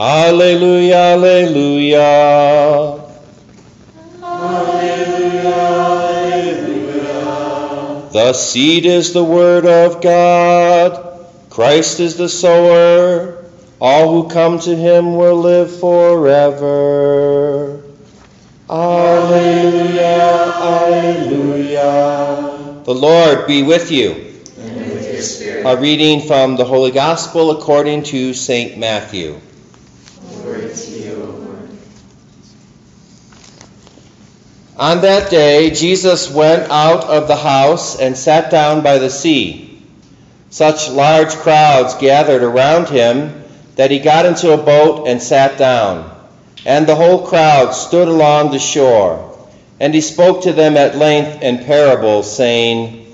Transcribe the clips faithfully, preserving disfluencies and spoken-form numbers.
Alleluia, alleluia. Alleluia, alleluia. The seed is the word of God. Christ is the sower. All who come to him will live forever. Alleluia, alleluia. The Lord be with you. And with your spirit. A reading from the Holy Gospel according to Saint Matthew. Glory to you, O Lord. On that day, Jesus went out of the house and sat down by the sea. Such large crowds gathered around him that he got into a boat and sat down. And the whole crowd stood along the shore. And he spoke to them at length in parables, saying,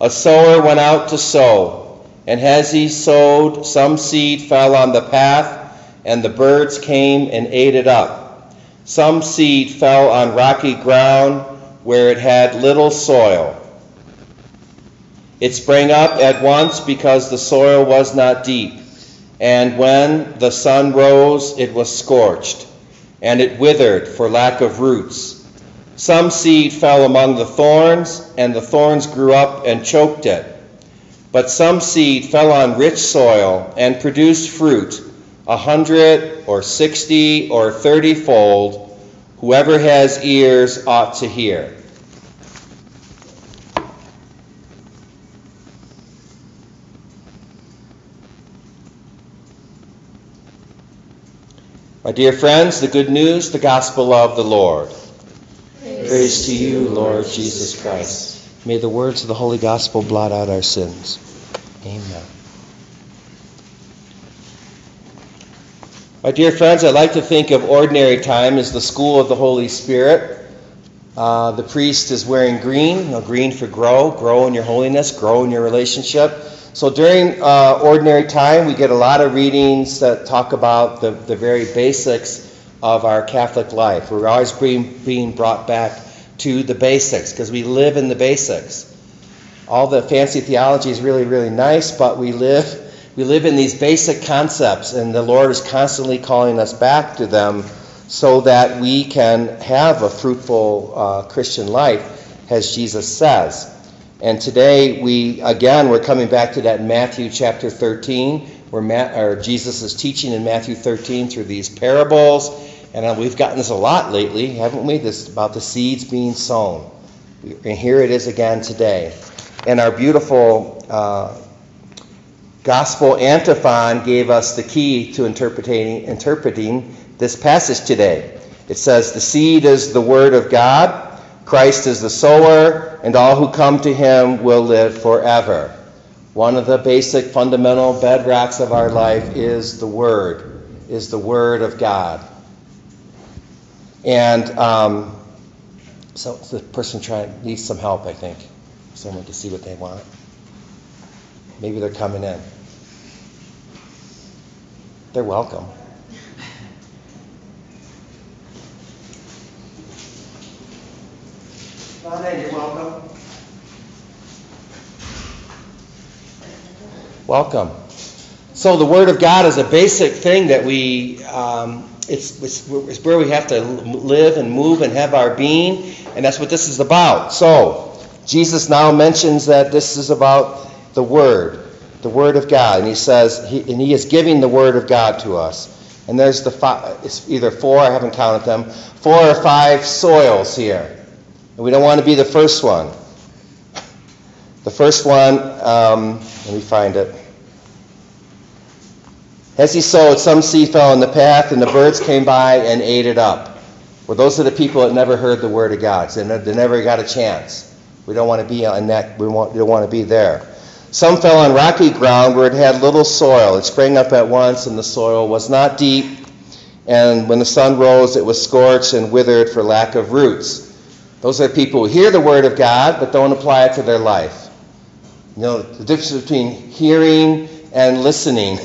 A sower went out to sow, and as he sowed, some seed fell on the path, and the birds came and ate it up. Some seed fell on rocky ground, where it had little soil. It sprang up at once because the soil was not deep, and when the sun rose, it was scorched, and it withered for lack of roots. Some seed fell among the thorns, and the thorns grew up and choked it. But some seed fell on rich soil and produced fruit, a hundred or sixty or thirty-fold. Whoever has ears ought to hear. My dear friends, the good news, the gospel of the Lord. Praise, Praise to you, Lord Jesus Christ. May the words of the Holy Gospel blot out our sins. Amen. My dear friends, I like to think of ordinary time as the school of the Holy Spirit. Uh, the priest is wearing green, you know, green for grow, grow in your holiness, grow in your relationship. So during uh, ordinary time, we get a lot of readings that talk about the, the very basics of our Catholic life. We're always being, being brought back to the basics because we live in the basics. All the fancy theology is really, really nice, but we live we live in these basic concepts, and the Lord is constantly calling us back to them so that we can have a fruitful uh, Christian life, as Jesus says. And today, we again, we're coming back to that Matthew chapter thirteen, where Ma- or Jesus is teaching in Matthew thirteen through these parables. And uh, we've gotten this a lot lately, haven't we? This about the seeds being sown. And here it is again today. And our beautiful uh, gospel antiphon gave us the key to interpreting, interpreting this passage today. It says, the seed is the word of God. Christ is the sower, and all who come to him will live forever. One of the basic fundamental bedrocks of our life is the Word, is the Word of God. And um, so the person trying needs some help, I think. Someone to see what they want. Maybe they're coming in. They're welcome. You're welcome. Welcome. So the Word of God is a basic thing that we, um, it's, it's, it's where we have to live and move and have our being, and that's what this is about. So Jesus now mentions that this is about the Word, the Word of God, and he says, he, and he is giving the Word of God to us. And there's the five, it's either four, I haven't counted them, four or five soils here. We don't want to be the first one. The first one, um, let me find it. As he sowed, some seed fell on the path, and the birds came by and ate it up. Well, those are the people that never heard the word of God. They never got a chance. We don't want to be on that. We don't want to be there. Some fell on rocky ground where it had little soil. It sprang up at once, and the soil was not deep. And when the sun rose, it was scorched and withered for lack of roots. Those are people who hear the Word of God but don't apply it to their life. You know, the difference between hearing and listening.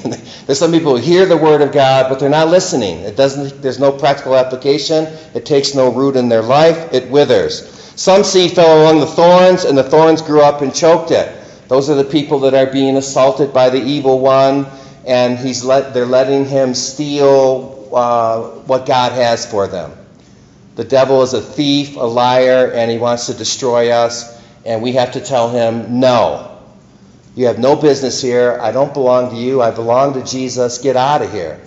There's some people who hear the Word of God but they're not listening. It doesn't. There's no practical application. It takes no root in their life. It withers. Some seed fell among the thorns, and the thorns grew up and choked it. Those are the people that are being assaulted by the evil one and he's let, they're letting him steal uh, what God has for them. The devil is a thief, a liar, and he wants to destroy us, and we have to tell him, no, you have no business here. I don't belong to you. I belong to Jesus. Get out of here.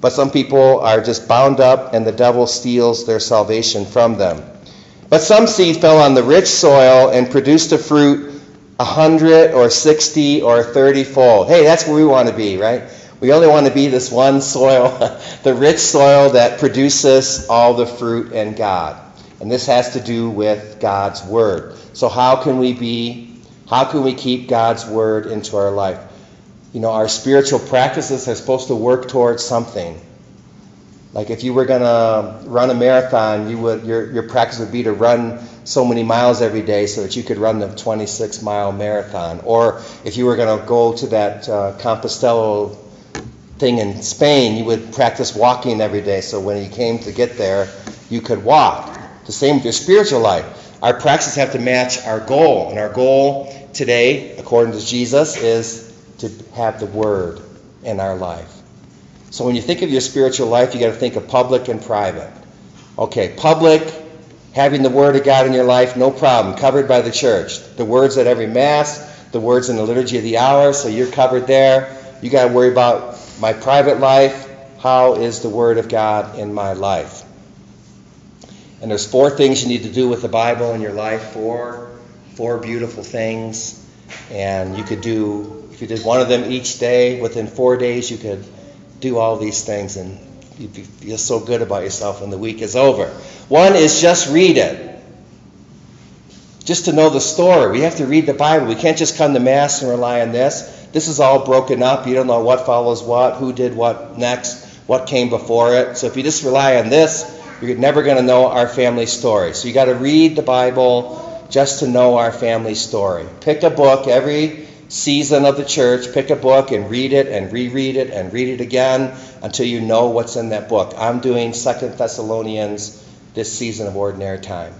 But some people are just bound up, and the devil steals their salvation from them. But some seed fell on the rich soil and produced a fruit a hundred or sixty or thirty-fold. Hey, that's where we want to be, right? We only want to be this one soil, the rich soil that produces all the fruit in God. And this has to do with God's word. So how can we be, how can we keep God's word into our life? You know, our spiritual practices are supposed to work towards something. Like if you were going to run a marathon, you would your your practice would be to run so many miles every day so that you could run the twenty-six mile marathon. Or if you were going to go to that uh, Compostela thing in Spain, you would practice walking every day so when you came to get there, you could walk. The same with your spiritual life. Our practices have to match our goal. And our goal today, according to Jesus, is to have the word in our life. So when you think of your spiritual life, you got to think of public and private. Okay, public, having the Word of God in your life, no problem, covered by the church. The Word's at every Mass, the Word's in the Liturgy of the Hours, so you're covered there. You got to worry about my private life. How is the Word of God in my life? And there's four things you need to do with the Bible in your life, four, four beautiful things. And you could do, if you did one of them each day, within four days you could do all these things and you feel so good about yourself when the week is over. One is just read it. Just to know the story. We have to read the Bible. We can't just come to Mass and rely on this. This is all broken up. You don't know what follows what, who did what next, what came before it. So if you just rely on this, you're never going to know our family story. So you got to read the Bible just to know our family story. Pick a book every season of the church, pick a book and read it and reread it and read it again until you know what's in that book. I'm doing Second Thessalonians this season of Ordinary Time.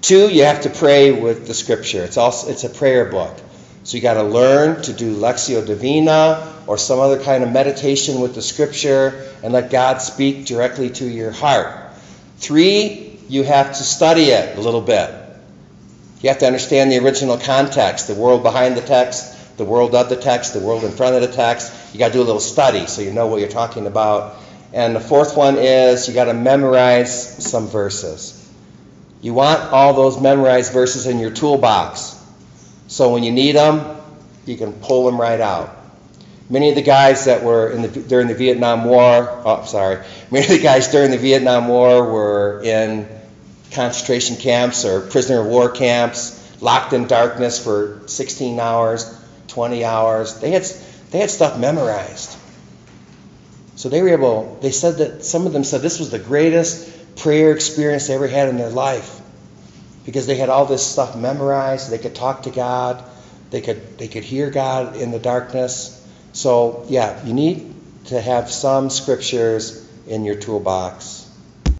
Two, you have to pray with the Scripture. It's also it's a prayer book. So you got to learn to do Lectio Divina or some other kind of meditation with the Scripture and let God speak directly to your heart. Three, you have to study it a little bit. You have to understand the original context, the world behind the text, the world of the text, the world in front of the text. You got to do a little study so you know what you're talking about. And the fourth one is you got to memorize some verses. You want all those memorized verses in your toolbox. So when you need them, you can pull them right out. Many of the guys that were in the during the Vietnam War, oh, sorry, many of the guys during the Vietnam War were in concentration camps or prisoner of war camps, locked in darkness for sixteen hours. twenty hours. They had they had stuff memorized. So they were able, they said that some of them said this was the greatest prayer experience they ever had in their life because they had all this stuff memorized. They could talk to God. They could they could hear God in the darkness. So, yeah, you need to have some scriptures in your toolbox.